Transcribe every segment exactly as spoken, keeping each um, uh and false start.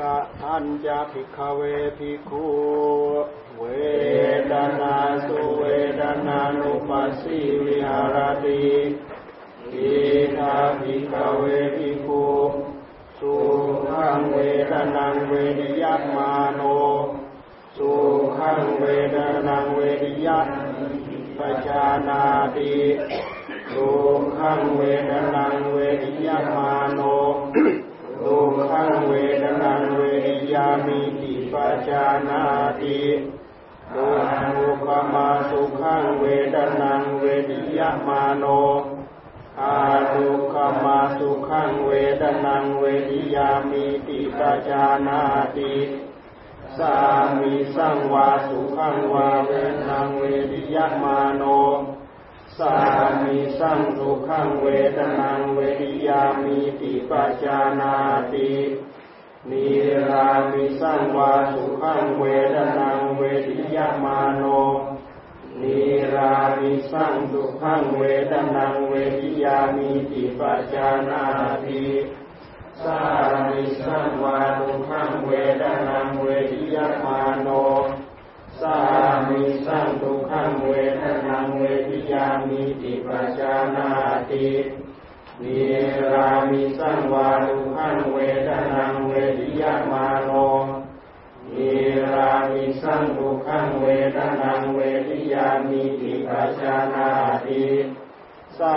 กะทัญญาภิกขเวภิกขุเวทนาสุเวทนานุปัสสิวิหารติอิทัพภิกขเวภิกขุสุขังเวทนาเวนิยัตมาโนสุขังเวทนาเวนิยัตปัจจานาติสุขังเวทนาเวนิยัตมาโนสุขังเวทนาเวนิยามิติปัจจานาติโลกุปมาสุขังเวทนาเวนิยัตมาโนอาทุกขมาสุขังเวทนาเวนิยามิติปัจจานาติสามิสังวาสุขังวาเวทนาเวนิยมาโนสามิสังสุขังเวทนาเวนิยามิติปัจจานาตินิรามิสังวาสุขังเวทนาเวนิยมาโนนิรามิสังสุขังเวทนาเวนิยามิติปัจจานาติสามิสังวาสุขังเวทนาเวนิยมาโนสามิสังทุกขังเวทนาเวทิยามิติปัจจานาตินิรามิสังวาทุกขังเวทนาเวทิยามาโนนิรามิสังทุกขังเวทนาเวทิยามิติปัจจานาติสา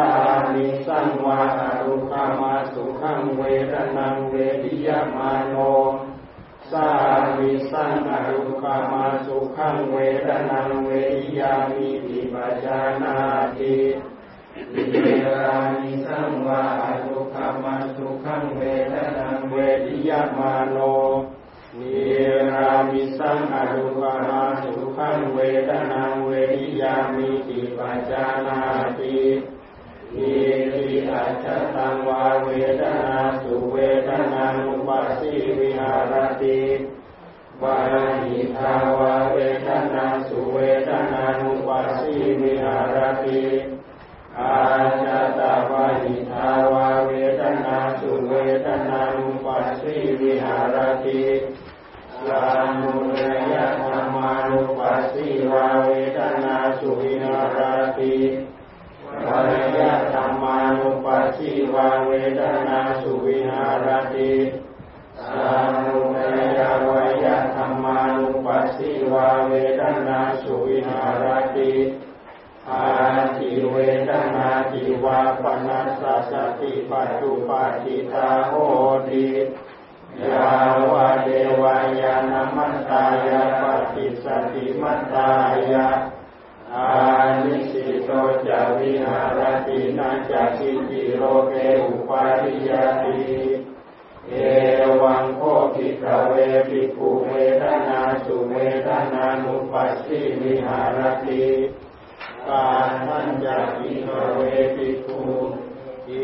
มิสังวาทุกขมาสุขังเวทนาเวทิยามาโนสามิสังอรูปามาสุขังเวทนาเวนิยามิติปัจจานาตินิรามิสังวาอรูปามาสุขังเวทนาเวนิยามาโนนิรามิสังอรูปามาสุขังเวทนาเวนิยามิติปัจจานาตินิริอัจฉตังวาเวทนาสุเวทนานุปัสสิวิหารติวาหิทาวาเวทนาสุเวทนานุปัสสิวิหารติอาจตาวาหิทาวาเวทนาสุเวทนานุปัสสิวิหารติสานุเรยธรรมานุปัสสิวาเวทนาสุวิหารติปริยธรรมานุปัสสิวาเวทนาสุวิหารติสานุเนยวยธรรมานุปัสสิวาเวทนาสุวิหารติอาทิเวทนาทิวาปนัสสะสติปัจจุปาทิตาโหติยาวะเดวายานัมมัตตายะปฏิสติมัตตายะอานิสิโตจาวิหารตินาจักขิติโลเกอุปาทิยติเอวังโคภิกขเวภิกขุเวทนาสุเวทนานุปัสสิวิหารติกาทัญญาภิกขเวภิกขุอิ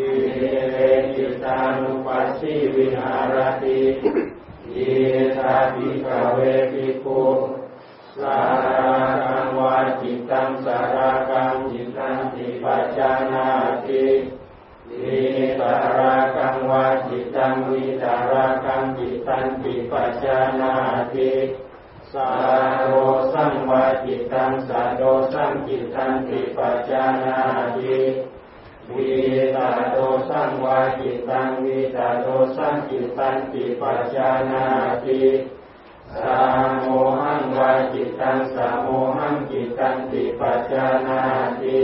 เรจิตานุปัสสิวิหารติอิทาภิกขเวภิกขุสารังวาจิตังสารากังจิตังติปัจจานาติวิตารากังวาจิตังวิตารากังจิตังติปัจจานาติสาโรสังวาจิตังสาโรสังจิตังติปัจจานาติวิตาโรสังวาจิตังวิตาโรสังจิตังติปัจจานาติสาโมหังวาจิตังสาโมหังจิตังติปัจจานาติ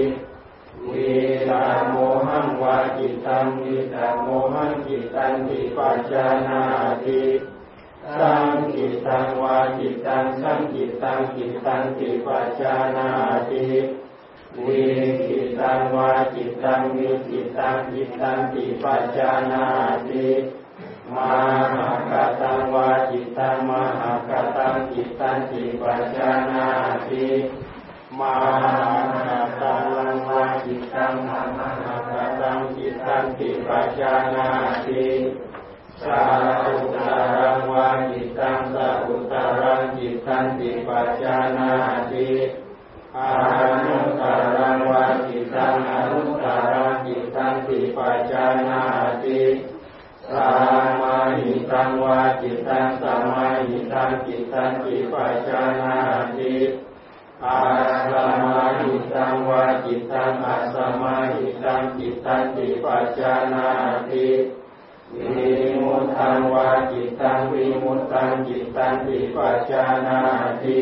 วิลาโมหังวาจิตังวิลาโมหังจิตังติปัจจานาติสังจิตังวาจิตังสังจิตังจิตังติปัจจานาติวิจิตังวาจิตังวิจิตังจิตังติปัจจานาติมหากตังวาจิตังมหากตังจิตังติปัจจานาติมหาตังวาจิตังมหากตังจิตังติปัจจานาติสาอุตารังวาจิตังสาอุตารังจิตังติปัจจานาติอนุตารังวาจิตังอนุตารังจิตังติปัจจานาติสามาหิตังว วาจิตังสมาหิตังจิตังจิปัจจานาติอาสมาหิตังวาจิตังอาสมาหิตังจิตังจิปัจจานาติวิมุตตังวาจิตังวิมุตตังจิตังจิปัจจานาติ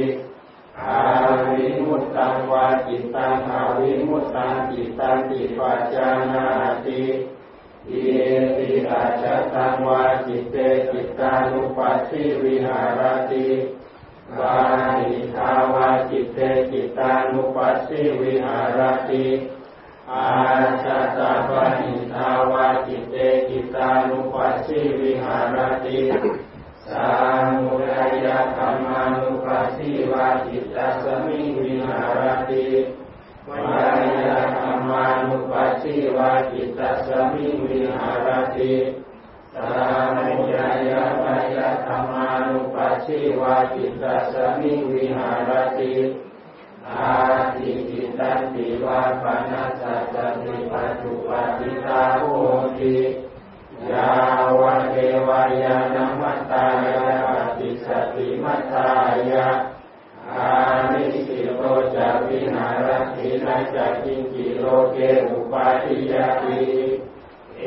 อาวิมุตตังวาจิตังอาวิมุตตังจิตังจิปัจจานาติเยติอาจตังวาจิเตจิตานุปัสสิวิหารติวาหิทาวาจิเตจิตานุปัสสิวิหารติอาจตปหิทาวาจิเตจิตานุปัสสิวิหารติสามุทัยธัมมานุปัสสิวาจิตาสมิงวิหารติมายาธรรมานุปัสสิวาจิตาสมิงวิหารติสามุยายามายาธรรมานุปัสสิวาจิตาสมิงวิหารติอาทิจิตันติวาปนัสสะจันติปัจจุปติตาโหติยาวะเทวายานัมมตายะปฏิสติมัตตายะอานิสิโตจะวิหารตินะจะกินกิโลเกอุปาทิยาติเอ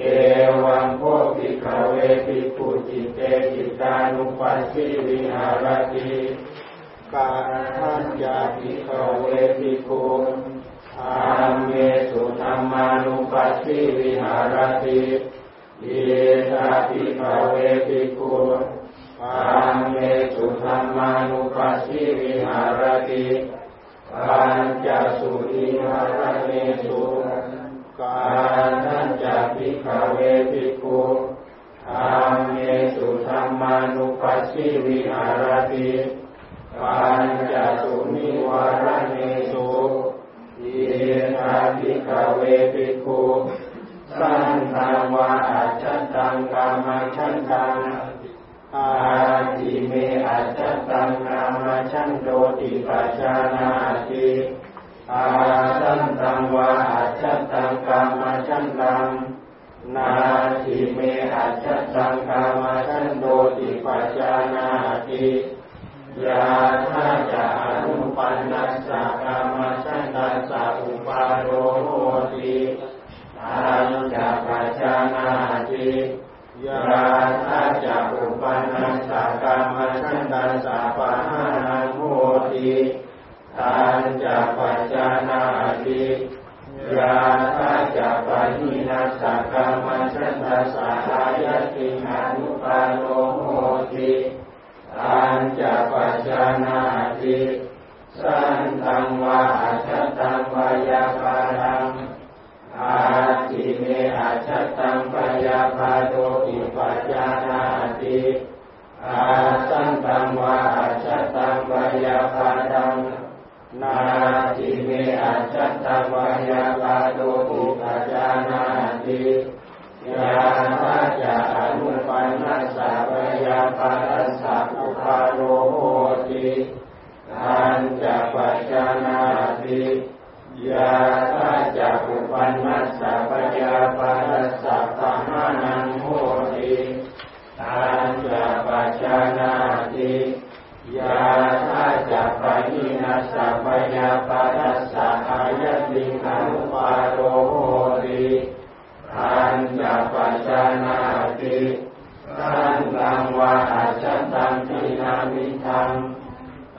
วังโพภิกขเวภิกขุจิเตจิตานุปัสสิวิหารติกาทัญญาภิกขเวภิกขุอาเมสุธัมมานุปัสสิวิหารติอิสาภิกขเวภิกขุอาเมสุธัมมานุปัสสิวิหารติปัญจสุอิหารเมสุกาทัญญาภิกขเวภิกขุอาเมสุธัมมานุปัสสิวิหารติปัญจสุนิวารเณสุอิทัพพิกเวภิกขุสันตังวาอัจฉันตังกามฉันตังอาทิเมอัจฉันตังกามฉันโตติปัจจานาติอาสันตังวาอัจฉันตังกามฉันตังนาทิเมอัจฉันตังกามฉันโตติปัจจานาติยาทะยาอนุปันนัสสะกามฉันตัสสะอุปาโรโหติอานุจาปัจจานาติยาทะยาอุปันนัสสะกามฉันตัสสะปะหานังโหติทานุจาปัจจานาติยาทะยาปะหินัสสะกามฉันตัสสะอายติอนุปาโรโหติอัญจปัจจานาติสันตังวาอัจฉันตังปยาปารังอาทิเมอัจฉันตังปยาปาโตติปัจจานาติอาสันตังวาอัจฉันตังปยาปารังนาทิเมอัจฉันตังปยาปาโตติปัจจานาติยานาจาอนุปันนัสสะปยาปารัสสะอุปาโรโหติอัญจปัจจานาติยานาจาอุปันนัสสะปยาปารัสสะปะหานังโหติอัญจปัจจานาติยานาจาปะหินัสสะปยาปารัสสะอายติอนุปาโรโหติอัญจปัจจานาติสันตังวาอัจฉันตังทินามิทัง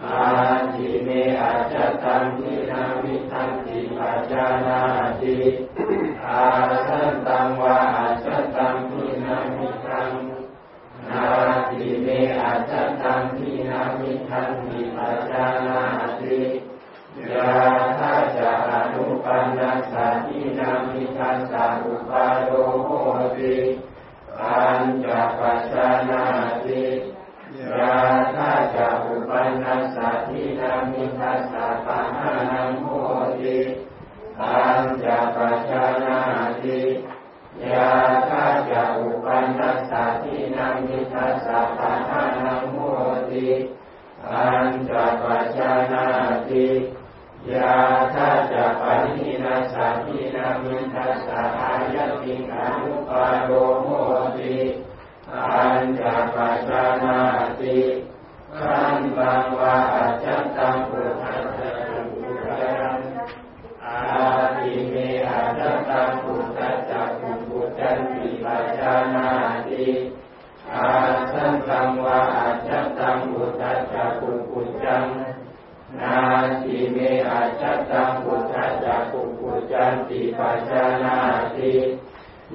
อาทิเมอัจฉันตังทินามิทังติปัจจานาติอาสันตังวาอัจฉันตังทินามิทังอาทิเมอัจฉันตังทินามิทังติปัจจานาติยาทะจาอนุปันนัสสะทินามิทังสาอุปาโลโหติอัญจปัจจานาติยาทะจาอุปันนัสสะทินามิทังสาปะหานังโหติอัญจปัจจานาติยาทะจาอุปันนัสสะทินามิทังสาปะหานังโหติอัญจปัจจานาติยาทะจปะหินัสสะทินามิทัสสะอายติอนุปาโรโหติอ อัญจปัจจนาติขันธังวาอาจันตังปุถังเตปุถังอาทิเมอาจันตังปุถังจักขุปุถังปิปัจจนาติอาสังฆังวาอาจันตังปุถังจักขุปุถังนาทิเมอาจันตังปุถังจักขุปุถังปิปัจจนาติ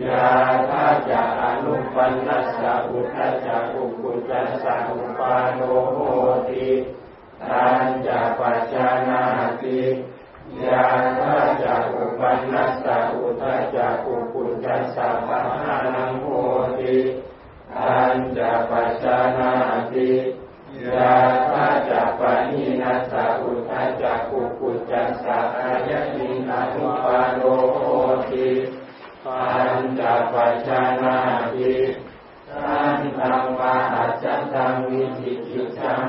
ยาทาจานุปันนัสสะอุทธัจจะอุปปุจจัสสะอุปาโนโหติอัญจปัจจนาติยาทาจานุปันนัสสะอุทธัจจะอุปปุจจัสสะมหานังโหติอัญจปัจจนาติยาทาจาปนินัสสะอุทธัจจะอุปปุจจัสสะอายะนินานุปาโนโหติอัญจปัจจนาติขันธังวาอาจันตังวิจิกิจจัง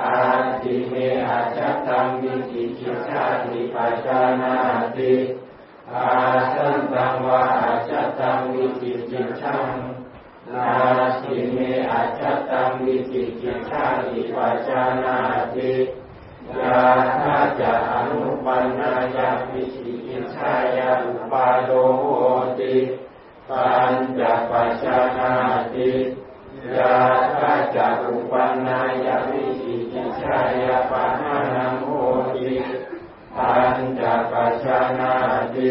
อาทิเมอาจันตังวิจิกิจชาติปัจจนาติอาสันตังวาอาจันตังวิจิกิจจังนาทิเมอาจันตังวิจิกิจชาติปัจจนาติยาทาจานุปันนายาวิจิกิจชายาอุปาโลโหติปัญจปัจจนาติยาทาจารุปันนายาวิจิกิจชายาปะหานังโหติปัญจปัจจนาติ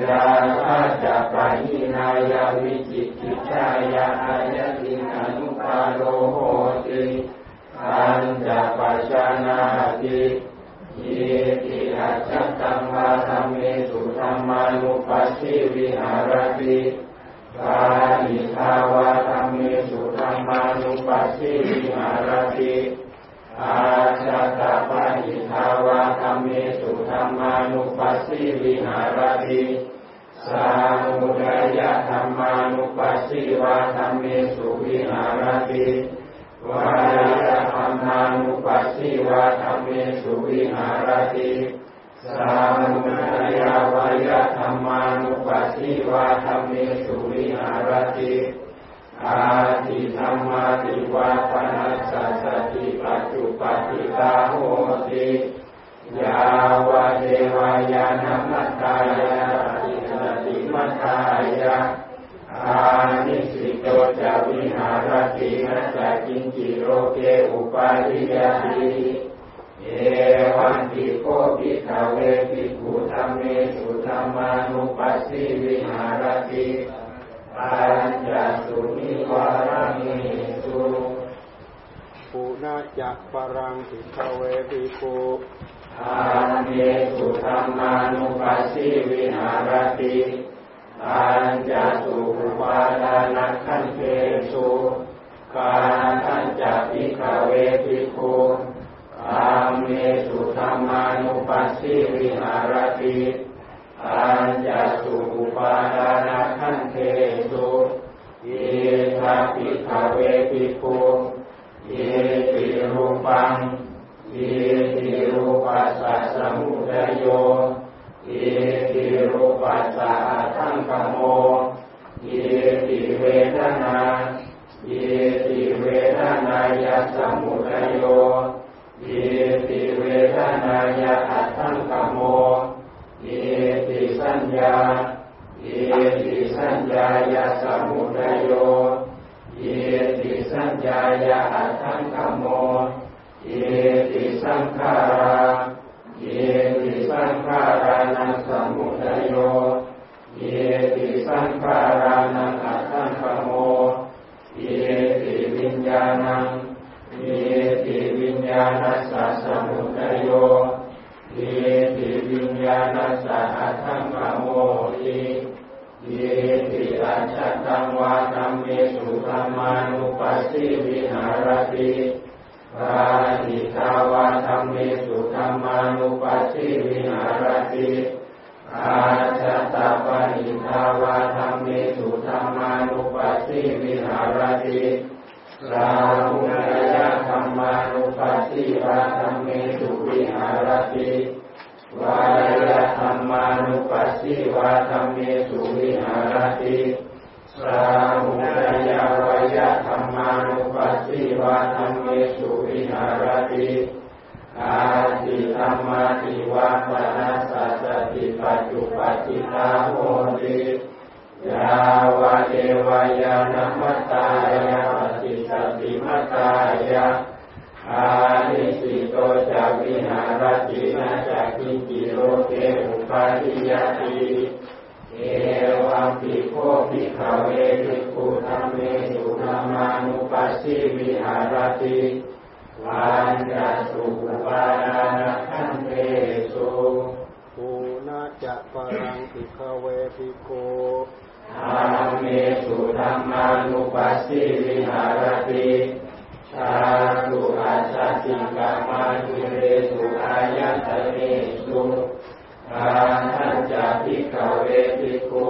ยาทาจาปะหินายาวิจิกิจชายาอายะติอนุปาโลโหติอัญจปัจจนาติเยติอาจัตตังวาธัมเมสุธัมมานุปัสสิวิหารติปาหิทาวาธัมเมสุธัมมานุปัสสิวิหารติอาจัตตาปาหิทาวาธัมเมสุธัมมานุปัสสิวิหารติสามุทัยยะธัมมานุปัสสิวาธัมเมสุวิหารติวายะธัมมานุปัสสิวาธัมเมสุวิหารติสามุทัยาวายะธัมมานุปัสสิวาธัมเมสุวิหารติอาทิธัมมาติวาปนัสสะสติปัจจุปฏิตาโหติยาวะเทวายานัมมัตตายะอิสติมัตตายะอานิสิโตจาวิหารตินัสสะกิญจิโรเกอุปาทิยติเอวันติโกภิกขเวภิกขุธัมเมสุธัมมานุปัสสิวิหารติปัญจสุนิวารานิสุปุณจักปรังภิกขเวภิกขุธัมเมสุธัมมานุปัสสิวิหารติอัญจสุปาทานัคขันเตสุกาทัญจภิกขเวภิกขุธัมเมสุธัมมานุปัสสิวิหารติอัญจสุปาทานัคขันเตสุเยทาภิกขเวภิกขุเยติรูปังเยติรูปัสสะสมุทะโยเยติรูปัสสะอัตถังคโมเยติเวทนาเยติเวทนายะสมุทโยเยติเวทนายะอัตถังคโมเยติสัญญาเยติสัญญายะสมุทโยเยติสัญญายะอัตถังคโมเยติสังขาราเยติสังขารานังสมุทโยเยติสังขารานังอัตถังคโมเยติวิญญาณังเยติวิญญาณัสสะสมุทโยเยติวิญญาณัสสะอัตถังคโมติเยติอาจัตตังวาธัมเมสุธัมมานุปัสสิวิหารติปาหิทาวาธัมเมสุธัมมานุปัสสิวิหารติอาจัตตาปหิทาวาธัมเมสุธัมมานุปัสสิวิหารติสามุทัยธัมมานุปัสสิวาธัมเมสุวิหารติวายะธัมมานุปัสสิวาธัมเมสุวิหารติ สาหุนายาวยะธรรมานุปัสสิวาธรรมเมสุวิหารติอาติธรรมาติวาปนัสสัจติปัจจุปัจจิตาโหติยาวะเอวายานัมมตายะปฏิสติมตายะอานิสิโตจาวิหารตินาจักขิจิโรเกอุปาทิยติเอวังปิโคภิกขเวภิกขุธัมเมสุธัมมานุปัสสิวิหารติวันยสุอุปาทานังคันเตสุภูนาจะปรังภิกขเวภิกขุธัมเมสุธัมมานุปัสสิวิหารติชาตุอาชาติกามาตุเรสุอายัตเนสุอาทัจจภิกขเวภิกขุ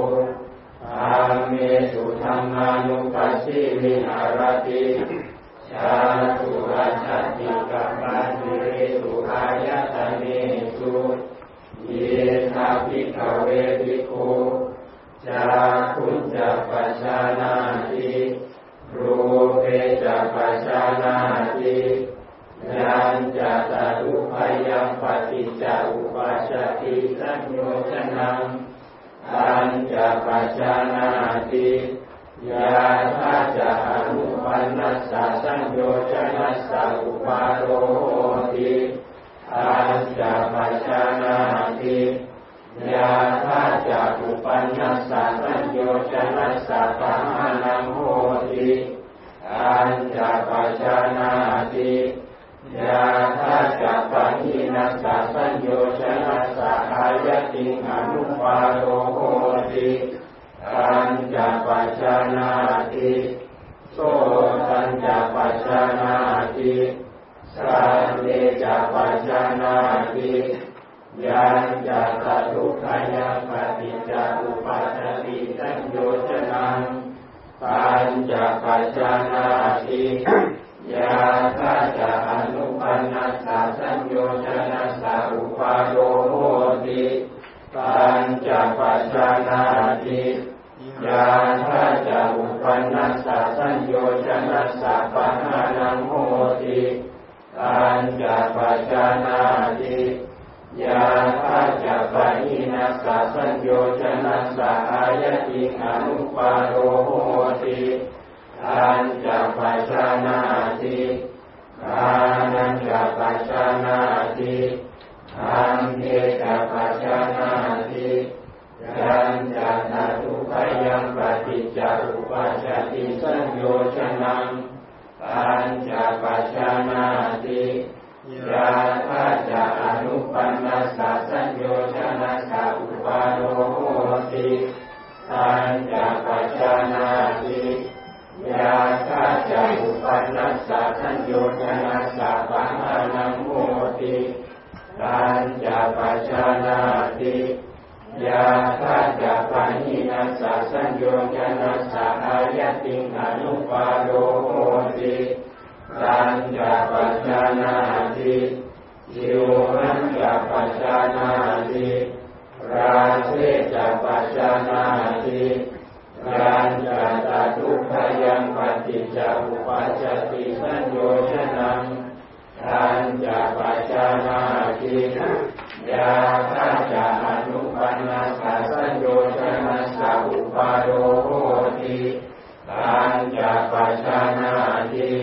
ธัมเมสุธัมมานุปัสสิวิหารติชาตุอาชาติกามาตุเรสุอายัตเนสุเยธาภิกขเวภิกขุจาคุจจปัจจานาติรูเปจักปัจจานาติยัญจัตตุภยังปฏิจจอุปาชติสัญโยชนังอัญจักปัจจานาติยาธาจักอุปันนัสสะสัญโยชนัสสะอุปาโรโหติอัญจักปัจจานาติยาธาจักอุปันนัสสะสัญโยชนัสสะตัมหานังโหติอัญจักปัจจานาติยาธาจักปัญญินัสสะสัญโยชนัสสะอายติงอนุปาโลโหติอัญจักปัจจานาติโสตัญจักปัจจานาติสันเนจักปัจจานาติยัญจัตตุภยังปฏิจจอุปาชติสัญโยชนังปัญจปัจจานาติยาธาจักอนุปันนัสสะสัญโยชนัสสะอุปาโลโหติปัญจปัจจานาติยาธาจักอุปันนัสสะสัญโยชนัสสะปะหานังโหติปัญจปัจจานาติยาธาจักปัญญินัสสะสัญโยชนัสสะอายติงอนุปาโลโหติอัญจักปัจจานาติอานัญจักปัจจานาติอันเทจักปัจจานาติยัญจัตตุภยังปฏิจจอุปาชติสัญโยชนังอัญจักปัจจานาติยาธาจักอนุปันนัสสะสัญโยชนัสสะอุปาโลโหติอัญจักปัจจานาติยาธาจักอุปันนัสสะสัญโยชนัสสะปะหานังโหติอัญจักปัจจานาติยาธาจักปัญญินัสสะสัญโยชนัสสะอายติงอนุปาโลโหติสัญญาปัจจานาติจิวรัญญาปัจจานาติราเชจปัจจานาติรัญญาตตุภยังปฏิจจอุปาชติสัญโยชนังรัญญาปัจจานาติยาธาจักอนุปันนัสสะสัญโยชนัสสะอุปาโลโหติรัญญาปัจจานาติ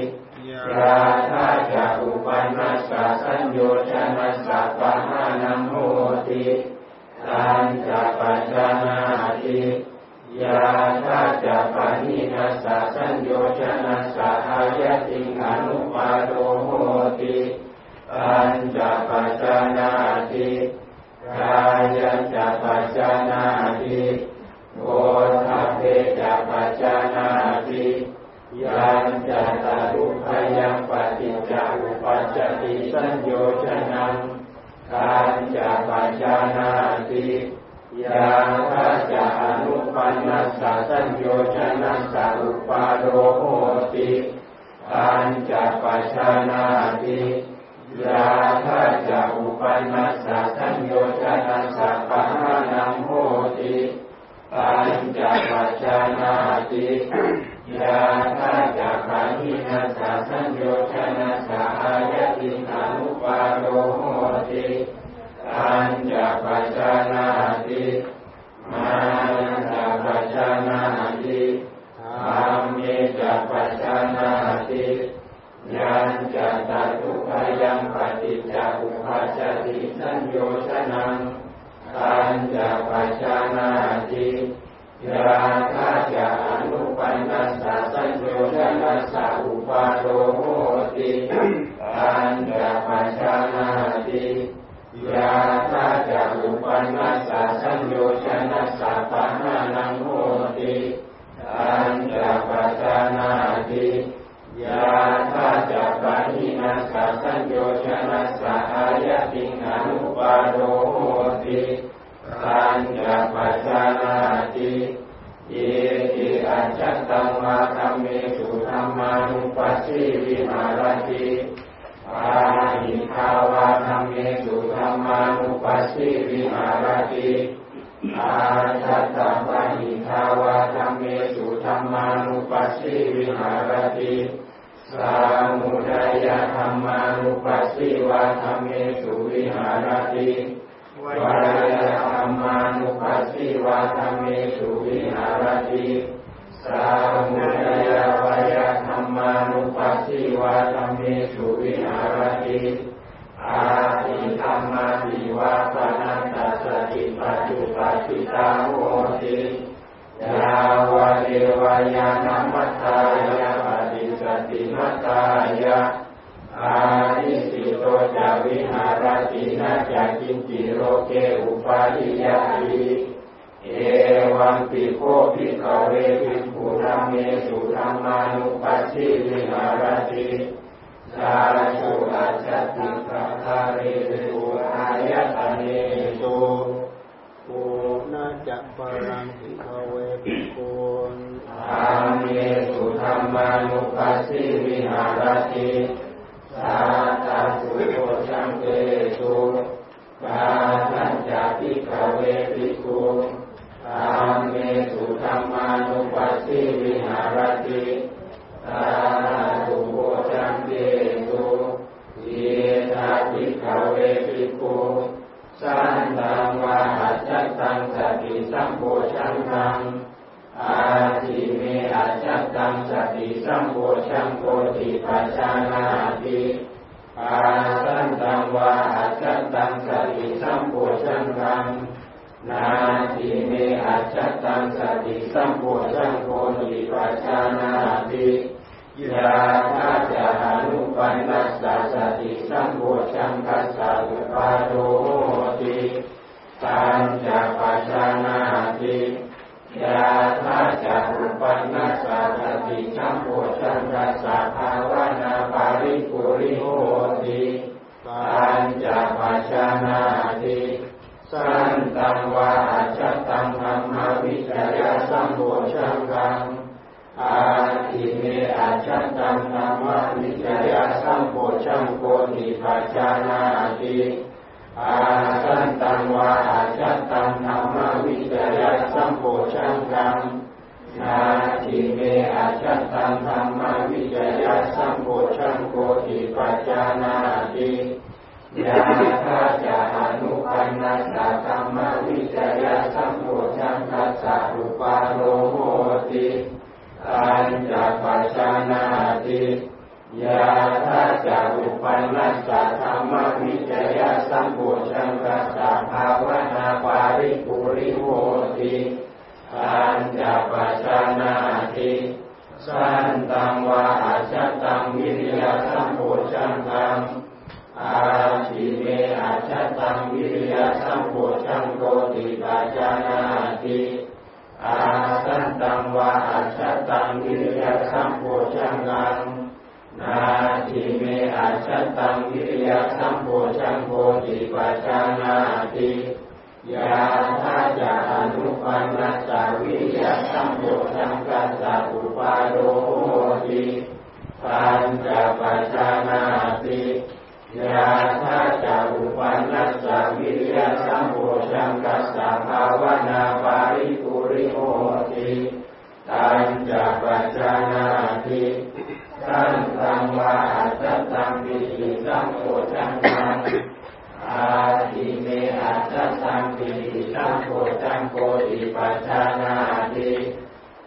ยาธาจักอุปันนัสสะสัญโยชนัสสะปะหานังโหติอัญจักปัจจานาติยาธาจักปัญญินัสสะสัญโยชนัสสะอายติงอนุปาโลโหติอัญจักปัจจานาติกายจักปัจจานาติโพธเปจักปัจจานาติยัญจัตตุภยังปฏิจจอุปาชติสัญโยชนังอัญจักปัจจานาติยาธาจักอนุปันนัสสะสัญโยชนัสสะอุปาโลโหติอัญจักปัจจานาติยาธาจักอุปันนัสสะสัญโยชนัสสะปะหานังโหติ ปัญจวัชชนาติยาทัจจขันธินัสสะสัญโยชนะสะอายตินานุปาโรโหติปัญจวัชชนาติมานังปัญจวัชนาติอามิจปัญจวัชนาติยัญจตัตถุพยัมปฏิจจอุปาจติสัญโยชนะปัญจวัชชนาติยาทัจจอนุปันนัสสะสัญโยชนะสะอุปาโรโหติปัญจวัชชนาติยาทัจจอุปนัสสะสัญโยชนะสะปะหานังโหติปัญจวัชชนาติยาทัจจขันธินัสสะสัญโยชนะสะอายตินานุปาโรโหติปัญจวัชชนาติเยติอัจฉตังมาธัมเมสุธัมมานุปัสสีวิหารติอาหิภาวะธัมเมสุธัมมานุปัสสีวิหารติอาจัตตะปะหิภาวะธัมเมสุธัมมานุปัสสีวิหารติสามุทัยธัมมานุปัสสีวะธัมเมสุวิหารติวายะธัมมานุปัสสีวะธัมเมสุวิหารติสามุทัยวายะธัมมานุปัสสีวะธัมเมสุวิหารติอาทิธัมมานิวาปนัสสะติปัจจุปัจจิตาโหติยาวะเอวายานัมมัตตายะปฏิสติมัตตายะอานิสิโตจาวิหารตินะจักขินติโรเกอุปาทิยาติเอวังปิโคภิกขเวภิกขุธัมเมสุธัมมานุปัสสีวิหารติสาธุอาจัตติปะทะเรสุอายตเนสุปุณจักปรังภิกขเวภิกขุธัมเมสุธัมมานุปัสสีวิหารติสาตัสสุโภชังเกสุปาทัญจภิกขเวภิกขุธัมเมสุธัมมานุปัสสีวิหารติสาธุโภชังเกสุเยธาภิกขเวภิกขุสันตังวาหัจจตังสติสัมโภชังนังอาทิเมหัจจตังสติสัมโภชังโพธิปัจจานาติอาสันตังวาหัจจตังสติสัมโภชังนังนาทิเมหัจจตังสติสัมโภชังโพธิปัจจานาติยาทัจจอนุปันนัสสะสติสัมโภชังคัสสะอุปาโรโหติปัญจวัชชนาติยาทัจจอุปันนัสสะสติสัมโภชังคัสสะภาวนาปาริปุริโหติปัญจวัชชนาติสันตังวาหัจจตังธัมมวิจยสัมโภชังคังอาทิเมอาจัตตังธัมมวิจยสัมโภชังโพธิปัจจานาติอาสันตังวาอาจัตตังธัมมวิจยสัมโภชังคังนาทิเมอาจัตตังธัมมวิจยสัมโภชังโพธิปัจจานาติยาทัจจอนุปันนัสสะธัมมวิจยสัมโภชังคัสสะอุปาโรโหติปัญจวัชชนาติยาทัจจอุปนัสสะธัมมวิจยสัมโภชังคัสสะภาวนาปาริปุริโหติปัญจวัชชนาติสันตังวาหัจจตังวิริยสัมโภชังคังอาทิเมหัจจตังวิริยสัมโภชังโพธิปัจจานาติอาสันตังวาหัจจตังวิริยสัมโภชังคังนาทิเมหัจจตังวิริยสัมโภชังโพธิปัจจานาติยาทัจจอนุปันนัสสะวิริยสัมโภชังคัสสะอุปาโรโหติปัญจวัชชนาติยาทัจจอุปันนัสสะวิริยสัมโภชังคัสสะภาวนาปาริปุริ ริโภติตัญจปัจจานาติสันตังวาสัตตังปิติสังโฆจังนังอาทิเมอัสสังปิติสังโฆจังโฆติปัจจานาติ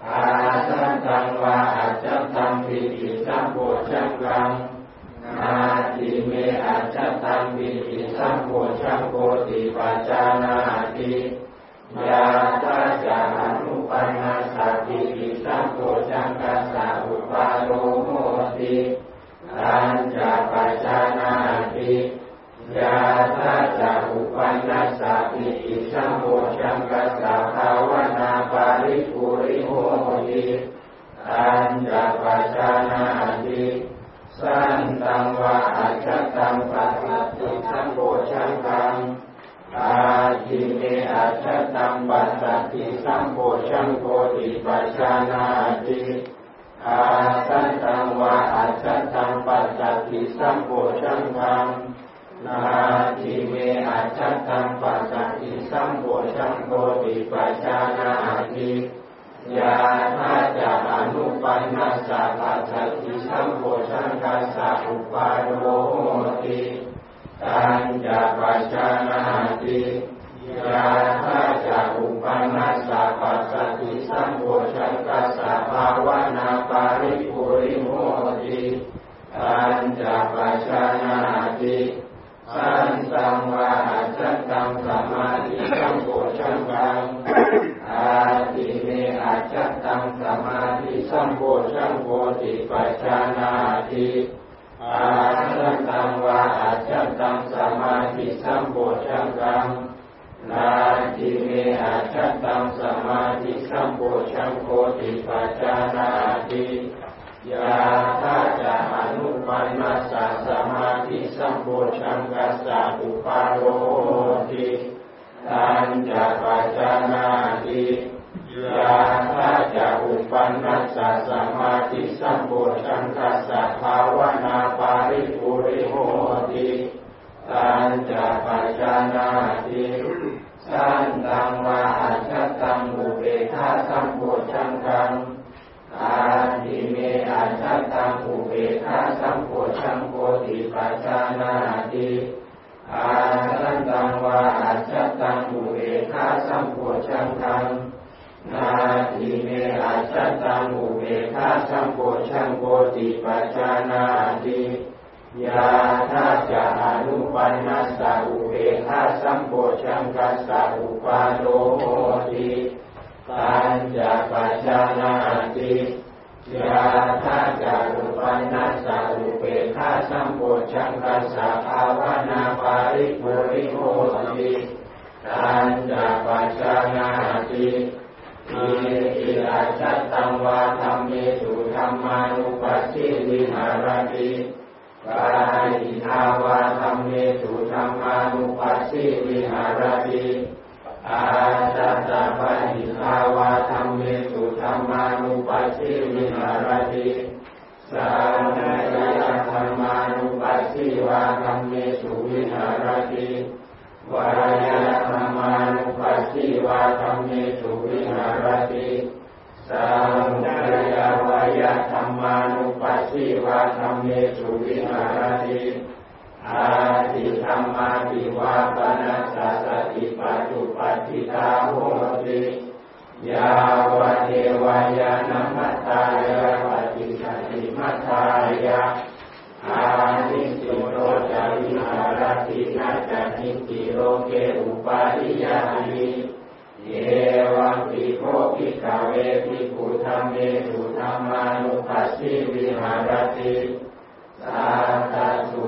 อาสันตังวาสัตตังปิติสังโฆจังนังอาทิเมอัสสังปิติสังโฆจังโฆติปัจจานาติยาตาจานุปันนาสัตติปิสังโฆจังกัสสะอุปาโลโหติตัญจปัจจานาติยาตาจานุปันนาสัตติปิสังโฆจังกัสสะภาวนาปาริภูริโหติตัญจปัจจานาติสันตังวาอัจฉตังปะทัตติสังโฆจังกังอาทิเมอัจฉตังปัสสัตติสังโฆจังโฆติปัจจานาติอาสันตังวาอัจฉตังปัสสัตติสังโฆจังกังอาทิเมอัจฉตังปัสสัตติสังโฆจังโฆติปัจจานาติยาทาจานุปันนาสัพพัสสติสังโฆจังกัสสะอุปาโลโหติตัญจปัจจานาติยาทาจานุปันนาสัพพัสติสังโฆจังกัสสะภาวนาปาริภูริโหติตัญจปัจจานาติสันตังวาสัตตังสัมมาทิสังโฆจังกังอาทิเมอัจฉตังสัมมาทิสังโฆจังโฆติปัจจานาติอาสันตังวาอัจฉตังสัมมาทิสังโฆจังกังนาทิเมอัจฉตังสัมมาทิสังโฆจังโฆติปัจจานาติยาทาจานุปันนาสัสมาธิสัมโพชังกัสสะอุปาโลโหติตัญจปัจจานาติยาทาจานุปันนาสัสมาธิสัมโพชังกัสสะภาวนาปาริภูริโหติตัญจปัจจานาติสันตังวาอัจฉตังอุเบกขาสัมโพชังกังอาทิเมอัจฉตังอุเบกขาสัมโฆจังโฆติปัจจานาติอาสันตังวาอัจฉตังอุเบกขาสัมโฆจังกังนาทิเมอัจฉตังอุเบกขาสัมโฆจังโฆติปัจจานาติยาทาจานุปันนาสัอุเบกขาสัมโฆจังกัสสะอุปาโลโหติตัญจปัจจานาติยาทาจานุปันนาสัอุเบกขาสัมโพชังกัสสะภาวนาปาริภูริโหติตัญจปัจจานาติอิติอัจฉตังวาธัมเมสุธัมมานุปัสสิวิหารติปาริหาวาธัมเมสุธัมมานุปัสสิวิหารติอาสัตตะปะหิทาวาธัมเมสุธัมมานุปัสสิวิหารติสังฆยะธัมมานุปัสสิวาธัมเมสุวิหารติวายะธัมมานุปัสสิวาธัมเมสุวิหารติสังฆยะวายะธัมมานุปัสสิวาธัมเมสุวิหารติอาทิธัมมาทิวาปนัสสะสติปัจจุปัฏฐิตาโหติยาวะเทวายานัมมตายะปฏิสันติมัตตายะอานิสิโรจาวิหารตินัจจนิติโลเกอุปาทิยานิเยวะปิโภภิกขเวภิกขุธัมเมสุธัมมานุปัสสิวิหารติสาตสุ